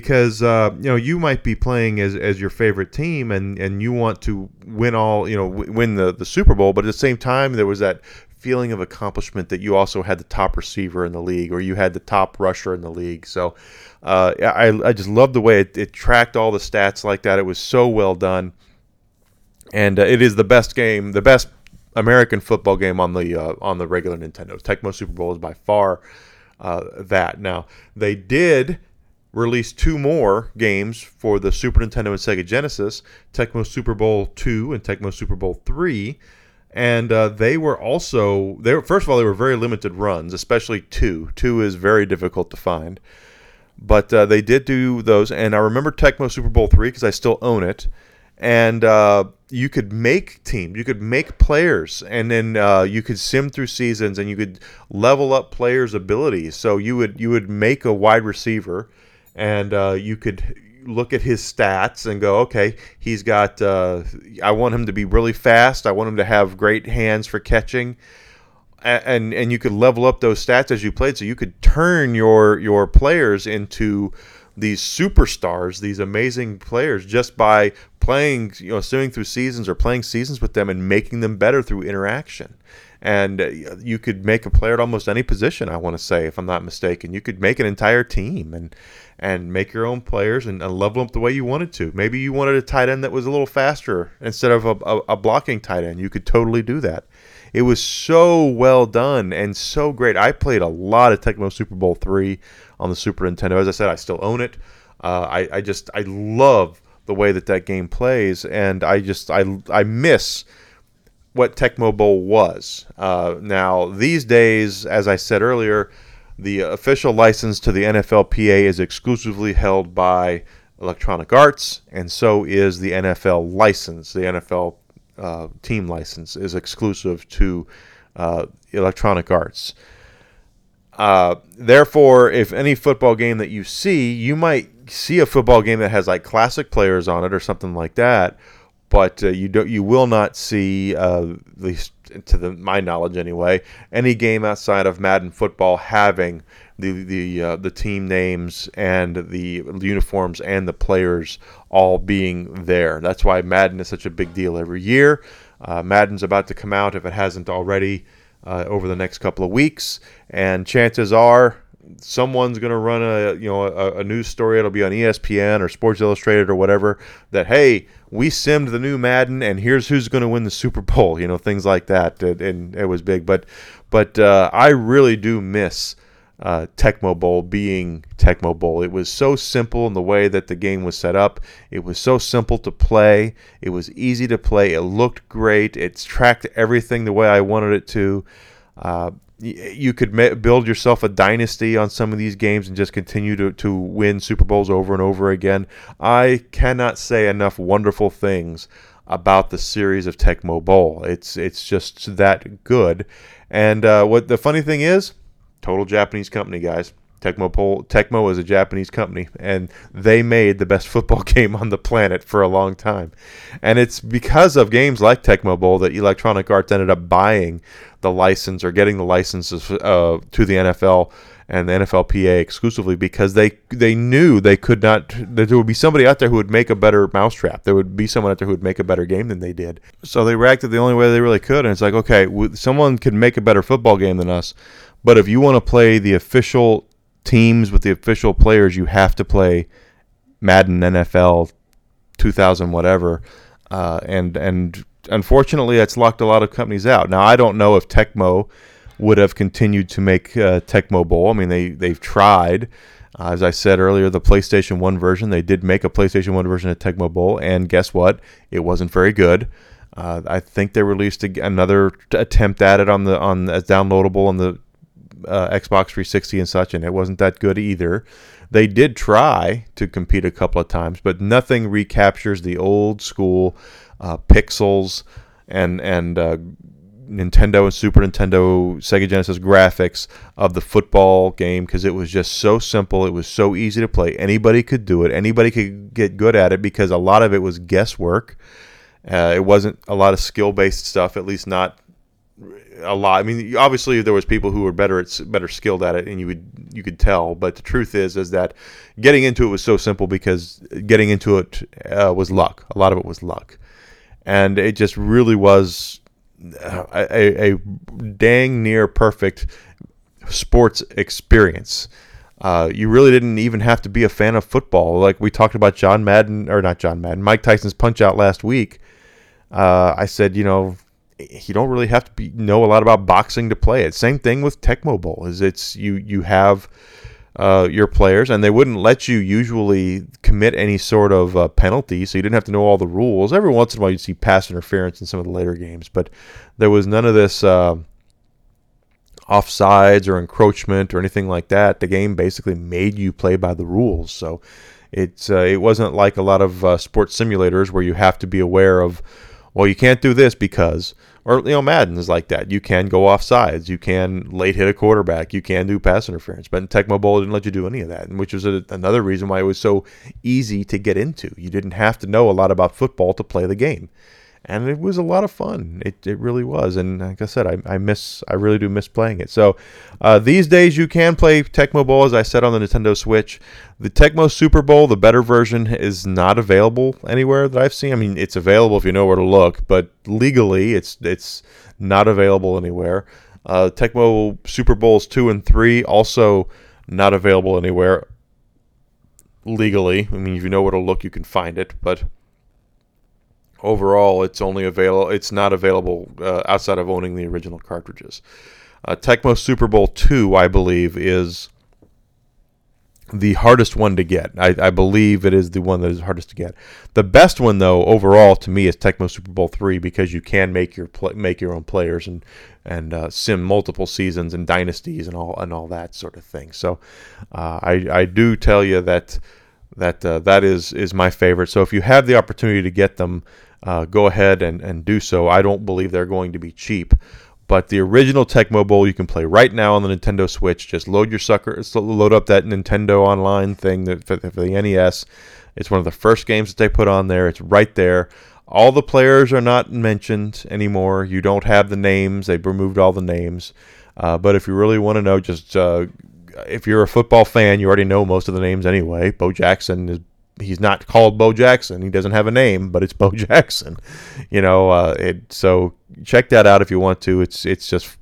Because uh, you know you might be playing as, as your favorite team, and, and you want to win all you know w- win the, the Super Bowl, but at the same time there was that feeling of accomplishment that you also had the top receiver in the league, or you had the top rusher in the league. So uh, I I just loved the way it, it tracked all the stats like that. It was so well done, and uh, it is the best game, the best American football game on the uh, on the regular Nintendo. Tecmo Super Bowl is by far uh, that. Now they did released two more games for the Super Nintendo and Sega Genesis, Tecmo Super Bowl two and Tecmo Super Bowl three, and uh, they were also, they were, first of all, they were very limited runs, especially two. Two is very difficult to find, but uh, they did do those, and I remember Tecmo Super Bowl three because I still own it, and uh, you could make teams, you could make players, and then uh, you could sim through seasons, and you could level up players' abilities, so you would you would make a wide receiver, and uh, you could look at his stats and go, okay, he's got, uh, I want him to be really fast. I want him to have great hands for catching. And, and and you could level up those stats as you played. So you could turn your your players into these superstars, these amazing players, just by playing, you know, swimming through seasons or playing seasons with them and making them better through interaction. And you could make a player at almost any position, I want to say, if I'm not mistaken. You could make an entire team and and make your own players and, and level up the way you wanted to. Maybe you wanted a tight end that was a little faster instead of a, a, a blocking tight end. You could totally do that. It was so well done and so great. I played a lot of Tecmo Super Bowl three on the Super Nintendo. As I said, I still own it. Uh, I, I just, I love the way that that game plays, and I just, I, I miss what Tecmo Bowl was. Uh, now, these days, as I said earlier, the official license to the N F L P A is exclusively held by Electronic Arts, and so is the N F L license. The N F L uh, team license is exclusive to uh, Electronic Arts. Uh, therefore, if any football game that you see, you might see a football game that has like classic players on it or something like that, but uh, you don't, you will not see, uh, at least to the, my knowledge anyway, any game outside of Madden football having the the uh, the team names and the uniforms and the players all being there. That's why Madden is such a big deal every year. Uh, Madden's about to come out, if it hasn't already, uh, over the next couple of weeks, and chances are someone's going to run a you know a, a news story. It'll be on E S P N or Sports Illustrated or whatever that, hey, we simmed the new Madden and here's who's going to win the Super Bowl, you know, things like that. And, and it was big, but but uh, I really do miss uh, Tecmo Bowl being Tecmo Bowl. It was so simple in the way that the game was set up. It was so simple to play. It was easy to play. It looked great. It's tracked everything the way I wanted it to. Uh, you could ma- build yourself a dynasty on some of these games and just continue to, to win Super Bowls over and over again. I cannot say enough wonderful things about the series of Tecmo Bowl. It's it's just that good. And uh, what the funny thing is, total Japanese company, guys. Tecmo Bowl, Tecmo is a Japanese company, and they made the best football game on the planet for a long time. And it's because of games like Tecmo Bowl that Electronic Arts ended up buying the license or getting the licenses uh, to the N F L and the N F L P A exclusively, because they they knew they could not, that there would be somebody out there who would make a better mousetrap. There would be someone out there who would make a better game than they did. So they reacted the only way they really could, and it's like, okay, someone could make a better football game than us, but if you want to play the official teams with the official players, you have to play Madden N F L two thousand whatever, uh, and and unfortunately that's locked a lot of companies out. Now I don't know if Tecmo would have continued to make uh, Tecmo Bowl. I mean, they they've tried. Uh, as I said earlier, the PlayStation one version, they did make a PlayStation one version of Tecmo Bowl, and guess what? It wasn't very good. Uh, I think they released a, another t- attempt at it on the on as downloadable on the Uh, Xbox three sixty and such, and it wasn't that good either. They did try to compete a couple of times, but nothing recaptures the old school uh, pixels and and uh, Nintendo and Super Nintendo, Sega Genesis graphics of the football game, because it was just so simple. It was so easy to play. Anybody could do it. Anybody could get good at it, because a lot of it was guesswork. Uh, it wasn't a lot of skill-based stuff, at least not a lot. I mean, obviously there was people who were better at, better skilled at it, and you would you could tell. But the truth is, is that getting into it was so simple, because getting into it uh, was luck. A lot of it was luck, and it just really was a, a, a dang near perfect sports experience. Uh, you really didn't even have to be a fan of football. Like we talked about John Madden, or not John Madden, Mike Tyson's Punch-Out last week. Uh, I said, you know, you don't really have to be, know a lot about boxing to play it. Same thing with Tecmo Bowl. Is it's you you have uh, your players, and they wouldn't let you usually commit any sort of uh, penalty, so you didn't have to know all the rules. Every once in a while, you'd see pass interference in some of the later games, but there was none of this uh, offsides or encroachment or anything like that. The game basically made you play by the rules, so it's uh, it wasn't like a lot of uh, sports simulators where you have to be aware of, well, you can't do this because, or, you know, Madden is like that. You can go off sides. You can late hit a quarterback. You can do pass interference. But in Tecmo Bowl, it didn't let you do any of that, which was a, another reason why it was so easy to get into. You didn't have to know a lot about football to play the game. And it was a lot of fun. It it really was. And like I said, I, I miss, I really do miss playing it. So uh, these days you can play Tecmo Bowl, as I said, on the Nintendo Switch. The Tecmo Super Bowl, the better version, is not available anywhere that I've seen. I mean, it's available if you know where to look, but legally it's it's not available anywhere. Uh, Tecmo Super Bowls two and three also not available anywhere legally. I mean, if you know where to look, you can find it, but overall, it's only available. It's not available uh, outside of owning the original cartridges. Uh, Tecmo Super Bowl two, I believe, is the hardest one to get. I, I believe it is the one that is hardest to get. The best one, though, overall to me, is Tecmo Super Bowl three, because you can make your pl- make your own players and and uh, sim multiple seasons and dynasties and all and all that sort of thing. So, uh, I I do tell you that that uh, that is is my favorite. So if you have the opportunity to get them, Uh, go ahead and, and do so. I don't believe they're going to be cheap, but the original Tecmo Bowl you can play right now on the Nintendo Switch. Just load your sucker, load up that Nintendo Online thing that for, for the N E S. It's one of the first games that they put on there. It's right there. All the players are not mentioned anymore. You don't have the names. They've removed all the names. Uh, but if you really want to know, just uh, if you're a football fan, you already know most of the names anyway. Bo Jackson is. He's not called Bo Jackson. He doesn't have a name, but it's Bo Jackson. You know, uh, it, so check that out if you want to. It's it's just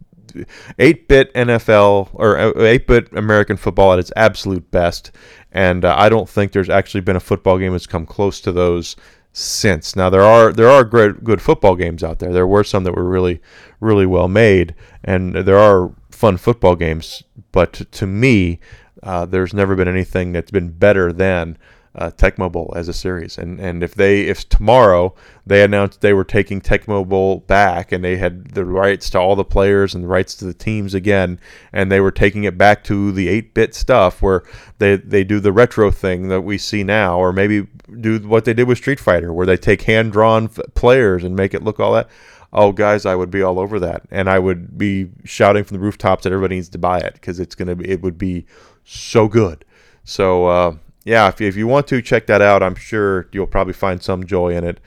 eight-bit N F L or eight-bit American football at its absolute best, and uh, I don't think there's actually been a football game that's come close to those since. Now there are there are great good football games out there. There were some that were really really well made, and there are fun football games. But to me, uh, there's never been anything that's been better than uh, Tecmo Bowl as a series. And and if they if tomorrow they announced they were taking Tecmo Bowl back and they had the rights to all the players and the rights to the teams again, and they were taking it back to the eight-bit stuff where they, they do the retro thing that we see now, or maybe do what they did with Street Fighter where they take hand-drawn f- players and make it look all that. Oh, guys, I would be all over that, and I would be shouting from the rooftops that everybody needs to buy it because it's gonna be, it would be so good. So uh, yeah, if if you want to check that out, I'm sure you'll probably find some joy in it,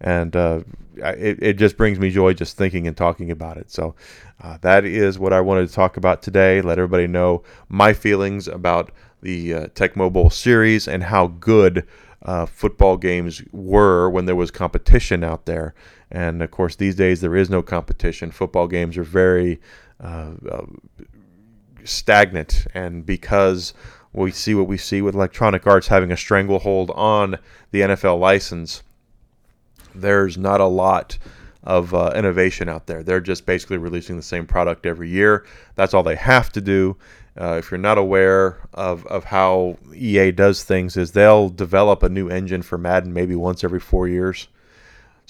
and uh, it it just brings me joy just thinking and talking about it. So uh, that is what I wanted to talk about today. Let everybody know my feelings about the uh, Tecmo Bowl series and how good uh, football games were when there was competition out there. And, of course, these days there is no competition. Football games are very uh, uh, stagnant. And because we see what we see with Electronic Arts having a stranglehold on the N F L license, there's not a lot of uh, innovation out there. They're just basically releasing the same product every year. That's all they have to do. Uh, if you're not aware of, of how E A does things, is they'll develop a new engine for Madden maybe once every four years.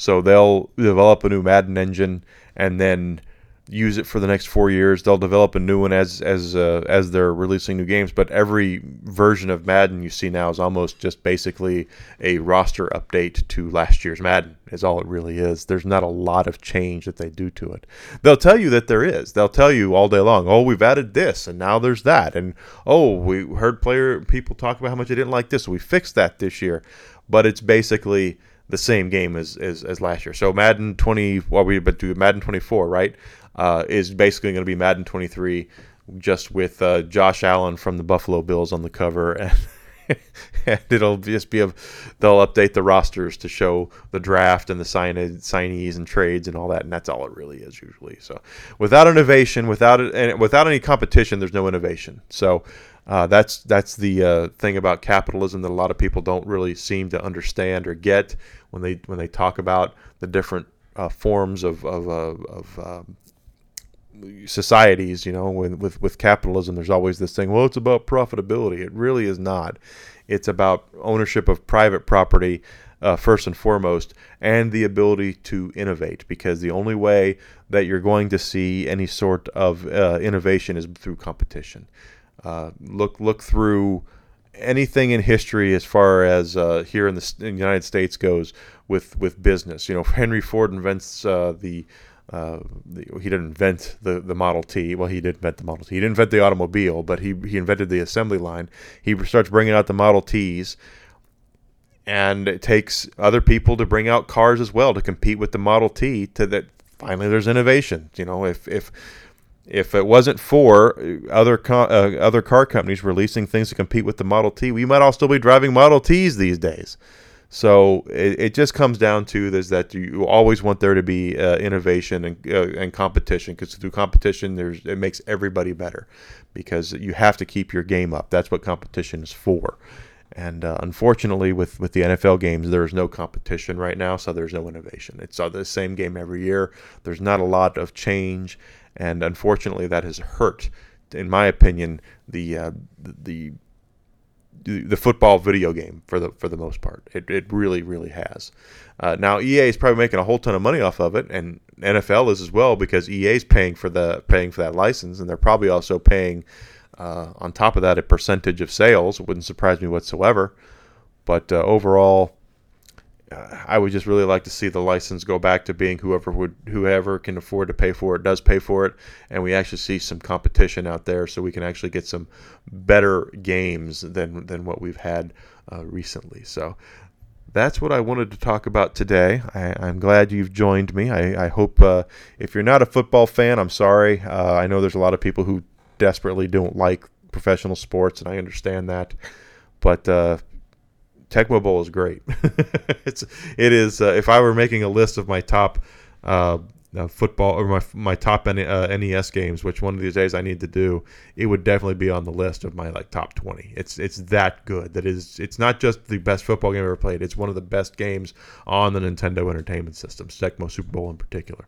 So they'll develop a new Madden engine and then use it for the next four years. They'll develop a new one as as uh, as they're releasing new games. But every version of Madden you see now is almost just basically a roster update to last year's Madden is all it really is. There's not a lot of change that they do to it. They'll tell you that there is. They'll tell you all day long, oh, we've added this, and now there's that. And, oh, we heard player people talk about how much they didn't like this. So we fixed that this year. But it's basically the same game as, as as last year. So Madden twenty, well, we but do Madden twenty-four, right? Uh, is basically going to be Madden twenty-three, just with uh, Josh Allen from the Buffalo Bills on the cover, and, and it'll just be a, they'll update the rosters to show the draft and the sign signees and trades and all that, and that's all it really is usually. So without innovation, without it, and without any competition, there's no innovation. So. Uh, that's that's the uh, thing about capitalism that a lot of people don't really seem to understand or get when they when they talk about the different uh, forms of of, uh, of um, societies. You know, when, with with capitalism, there's always this thing. Well, it's about profitability. It really is not. It's about ownership of private property uh, first and foremost, and the ability to innovate. Because the only way that you're going to see any sort of uh, innovation is through competition. Uh, look look through anything in history as far as uh, here in the, in the United States goes with, with business. You know, Henry Ford invents uh, the, uh, the he didn't invent the, the Model T. Well, he did invent the Model T. He didn't invent the automobile, but he he invented the assembly line. He starts bringing out the Model Ts, and it takes other people to bring out cars as well to compete with the Model T. To that, finally, there's innovation. You know, if if If it wasn't for other co- uh, other car companies releasing things to compete with the Model T, we might all still be driving Model Ts these days. So it, it just comes down to this, that you always want there to be uh, innovation and uh, and competition, because through competition, there's it makes everybody better, because you have to keep your game up. That's what competition is for. And uh, unfortunately, with, with the N F L games, there is no competition right now, so there's no innovation. It's uh, the same game every year. There's not a lot of change. And unfortunately, that has hurt, in my opinion, the uh, the the football video game for the for the most part. It it really really has. Uh, now E A is probably making a whole ton of money off of it, and N F L is as well, because E A is paying for the paying for that license, and they're probably also paying uh, on top of that a percentage of sales. It wouldn't surprise me whatsoever. But uh, overall, I would just really like to see the license go back to being whoever would whoever can afford to pay for it does pay for it, and we actually see some competition out there, so we can actually get some better games than than what we've had uh, recently. So that's what I wanted to talk about today. I, I'm glad you've joined me. I, I hope uh, if you're not a football fan, I'm sorry. Uh, I know there's a lot of people who desperately don't like professional sports, and I understand that, but uh Tecmo Bowl is great. it's it is. Uh, if I were making a list of my top uh, football or my my top N- uh, N E S games, which one of these days I need to do, it would definitely be on the list of my like top twenty. It's it's that good. That is. It's not just the best football game I've ever played. It's one of the best games on the Nintendo Entertainment System, Tecmo Super Bowl in particular.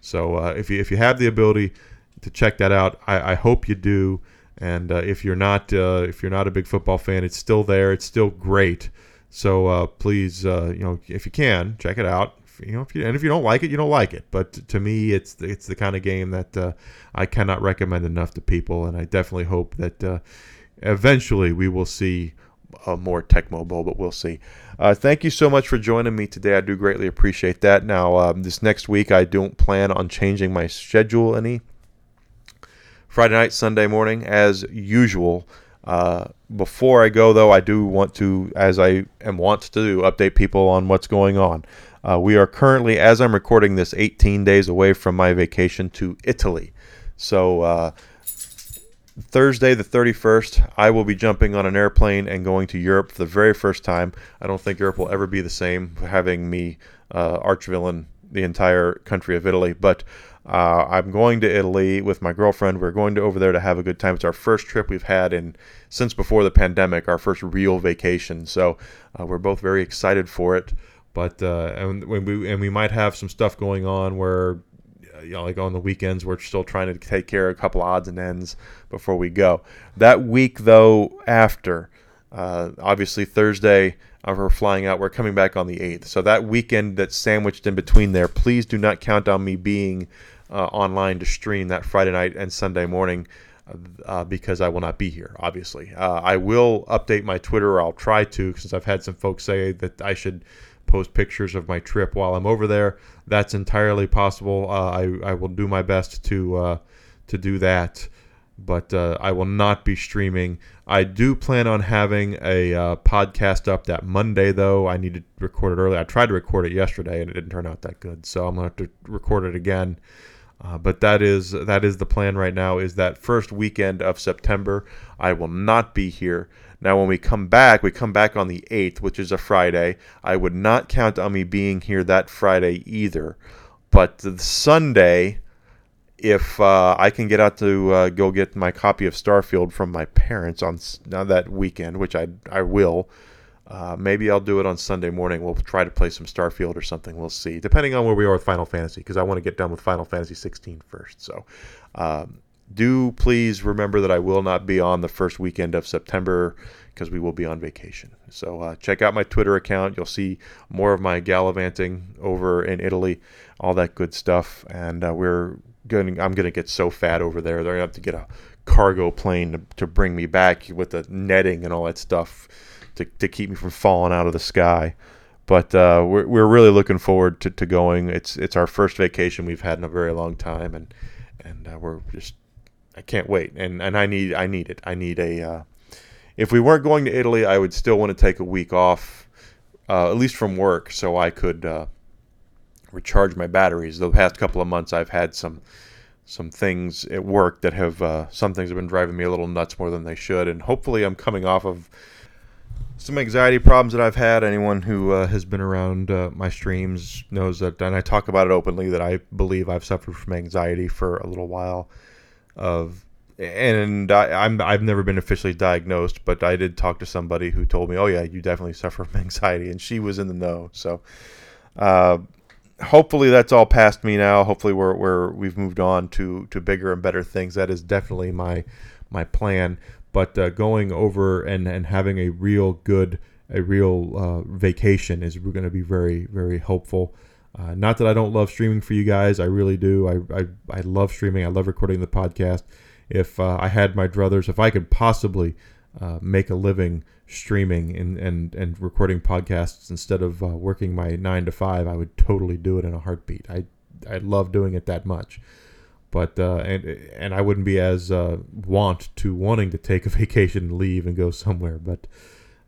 So uh, if you if you have the ability to check that out, I, I hope you do. And uh, if you're not, uh, if you're not a big football fan, it's still there. It's still great. So uh, please, uh, you know, if you can, check it out. You know, if you, and if you don't like it, you don't like it. But to me, it's it's the kind of game that uh, I cannot recommend enough to people, and I definitely hope that uh, eventually we will see uh, more Tecmo Bowl, but we'll see. Uh, thank you so much for joining me today. I do greatly appreciate that. Now, um, this next week, I don't plan on changing my schedule any. Friday night, Sunday morning, as usual. Uh, before I go, though, I do want to, as I am wont to do, update people on what's going on. Uh, we are currently, as I'm recording this, eighteen days away from my vacation to Italy. So uh, Thursday the thirty-first, I will be jumping on an airplane and going to Europe for the very first time. I don't think Europe will ever be the same, having me uh, archvillain the entire country of Italy. But uh, I'm going to Italy with my girlfriend. We're going to over there to have a good time. It's our first trip we've had in since before the pandemic, our first real vacation. So uh, we're both very excited for it. But uh, and we and we might have some stuff going on where, you know, like on the weekends, we're still trying to take care of a couple odds and ends before we go. That week, though, after, uh, obviously Thursday, uh, we're flying out. We're coming back on the eighth. So that weekend that's sandwiched in between there, please do not count on me being uh, online to stream that Friday night and Sunday morning. Uh, because I will not be here, obviously. Uh, I will update my Twitter, or I'll try to, since I've had some folks say that I should post pictures of my trip while I'm over there. That's entirely possible. Uh, I, I will do my best to uh, to do that, but uh, I will not be streaming. I do plan on having a uh, podcast up that Monday, though. I need to record it early. I tried to record it yesterday, and it didn't turn out that good, so I'm going to have to record it again. Uh, but that is that is the plan right now, is that first weekend of September, I will not be here. Now, when we come back, we come back on the eighth, which is a Friday. I would not count on me being here that Friday either. But the Sunday, if uh, I can get out to uh, go get my copy of Starfield from my parents on, on that weekend, which I, I will, Uh, maybe I'll do it on Sunday morning. We'll try to play some Starfield or something. We'll see, depending on where we are with Final Fantasy, because I want to get done with Final Fantasy sixteen first. So um, do please remember that I will not be on the first weekend of September, because we will be on vacation. So uh, check out my Twitter account. You'll see more of my gallivanting over in Italy, all that good stuff. And uh, we're going. I'm going to get so fat over there. They're going to have to get a cargo plane to, to bring me back with the netting and all that stuff. To, to keep me from falling out of the sky. But uh, we're we're really looking forward to, to going. It's it's our first vacation we've had in a very long time, and and uh, we're just I can't wait. And and I need I need it. I need a. Uh, if we weren't going to Italy, I would still want to take a week off, uh, at least from work, so I could uh, recharge my batteries. The past couple of months, I've had some. Some things at work that have uh, some things have been driving me a little nuts more than they should, and hopefully I'm coming off of some anxiety problems that I've had. Anyone who uh, has been around uh, my streams knows that, and I talk about it openly, that I believe I've suffered from anxiety for a little while. Of, and I, I'm, I've never been officially diagnosed, but I did talk to somebody who told me, oh yeah, you definitely suffer from anxiety, and she was in the know. So uh, hopefully that's all past me now. Hopefully we're, we're, we've moved on to, to bigger and better things. That is definitely my my plan. But uh, going over and, and having a real good, a real uh, vacation is going to be very, very helpful. Uh, not that I don't love streaming for you guys. I really do. I I, I love streaming. I love recording the podcast. If uh, I had my druthers, if I could possibly uh, make a living streaming and, and, and recording podcasts instead of uh, working my nine to five, I would totally do it in a heartbeat. I, I love doing it that much. But uh, and and I wouldn't be as uh, want to wanting to take a vacation and leave and go somewhere. But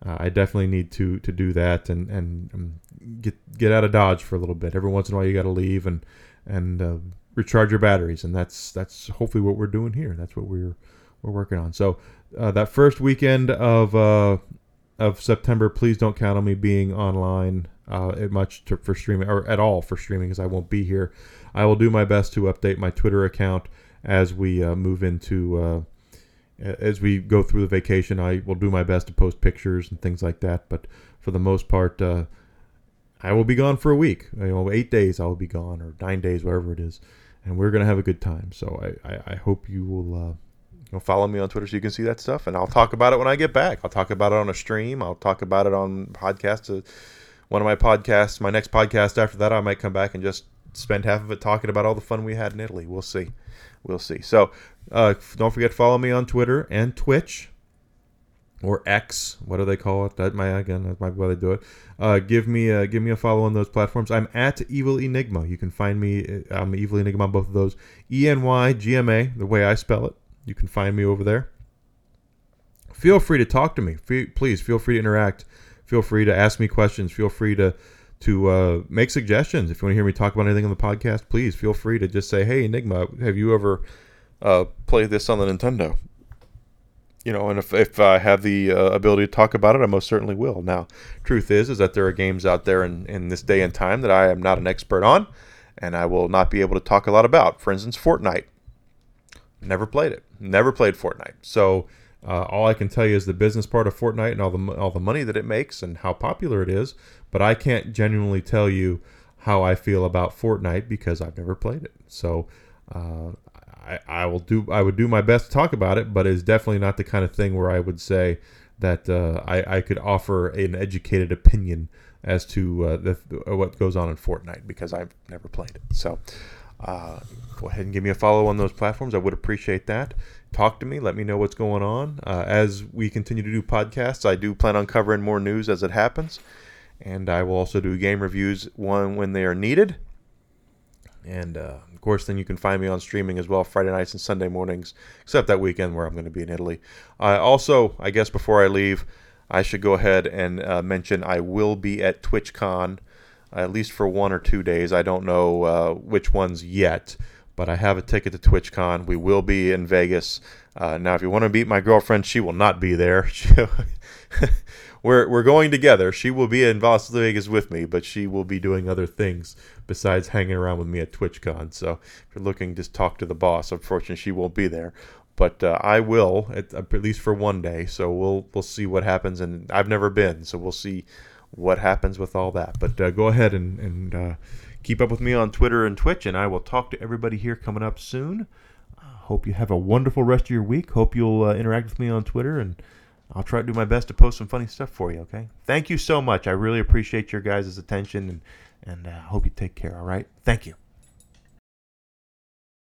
uh, I definitely need to to do that and, and and get get out of Dodge for a little bit. Every once in a while, you got to leave and and uh, recharge your batteries. And that's that's hopefully what we're doing here. That's what we're we're working on. So uh, that first weekend of uh, of September, please don't count on me being online uh, much to, for streaming or at all for streaming, because I won't be here. I will do my best to update my Twitter account as we uh, move into, uh, as we go through the vacation. I will do my best to post pictures and things like that. But for the most part, uh, I will be gone for a week. You know, eight days I will be gone, or nine days, whatever it is. And we're going to have a good time. So I, I, I hope you will uh, know, follow me on Twitter so you can see that stuff, and I'll talk about it when I get back. I'll talk about it on a stream. I'll talk about it on podcasts. Uh, one of my podcasts, my next podcast after that, I might come back and just spend half of it talking about all the fun we had in Italy. We'll see. We'll see. So uh, don't forget to follow me on Twitter and Twitch. Or X, what do they call it? That might, again, that might be why they do it. Uh, give me a, give me a follow on those platforms. I'm at Evil Enigma. You can find me. I'm Evil Enigma on both of those. E N Y G M A, the way I spell it. You can find me over there. Feel free to talk to me. Fe- please feel free to interact. Feel free to ask me questions. Feel free to to uh, make suggestions. If you want to hear me talk about anything on the podcast, please feel free to just say, hey, Enigma, have you ever uh, played this on the Nintendo? You know, and if, if I have the uh, ability to talk about it, I most certainly will. Now, truth is, is that there are games out there in, in this day and time that I am not an expert on, and I will not be able to talk a lot about. For instance, Fortnite. Never played it. Never played Fortnite. So uh, all I can tell you is the business part of Fortnite and all the all the money that it makes and how popular it is. But I can't genuinely tell you how I feel about Fortnite because I've never played it. So. Uh, I, I will do. I would do my best to talk about it, but it's definitely not the kind of thing where I would say that uh, I, I could offer an educated opinion as to uh, the, what goes on in Fortnite because I've never played it. So uh, go ahead and give me a follow on those platforms. I would appreciate that. Talk to me. Let me know what's going on. Uh, as we continue to do podcasts, I do plan on covering more news as it happens, and I will also do game reviews one when they are needed. And, uh, of course, then you can find me on streaming as well, Friday nights and Sunday mornings, except that weekend where I'm going to be in Italy. Uh, also, I guess before I leave, I should go ahead and uh, mention I will be at TwitchCon, uh, at least for one or two days. I don't know uh, which ones yet, but I have a ticket to TwitchCon. We will be in Vegas. Uh, now, if you want to meet my girlfriend, she will not be there. We're we're going together. She will be in Las Vegas with me, but she will be doing other things besides hanging around with me at TwitchCon. So if you're looking, just talk to the boss. Unfortunately, she won't be there, but uh, I will at, at least for one day. So we'll we'll see what happens. And I've never been, so we'll see what happens with all that. But uh, go ahead and and uh, keep up with me on Twitter and Twitch, and I will talk to everybody here coming up soon. Uh, hope you have a wonderful rest of your week. Hope you'll uh, interact with me on Twitter and. I'll try to do my best to post some funny stuff for you, okay? Thank you so much. I really appreciate your guys' attention, and, and uh, hope you take care, all right? Thank you.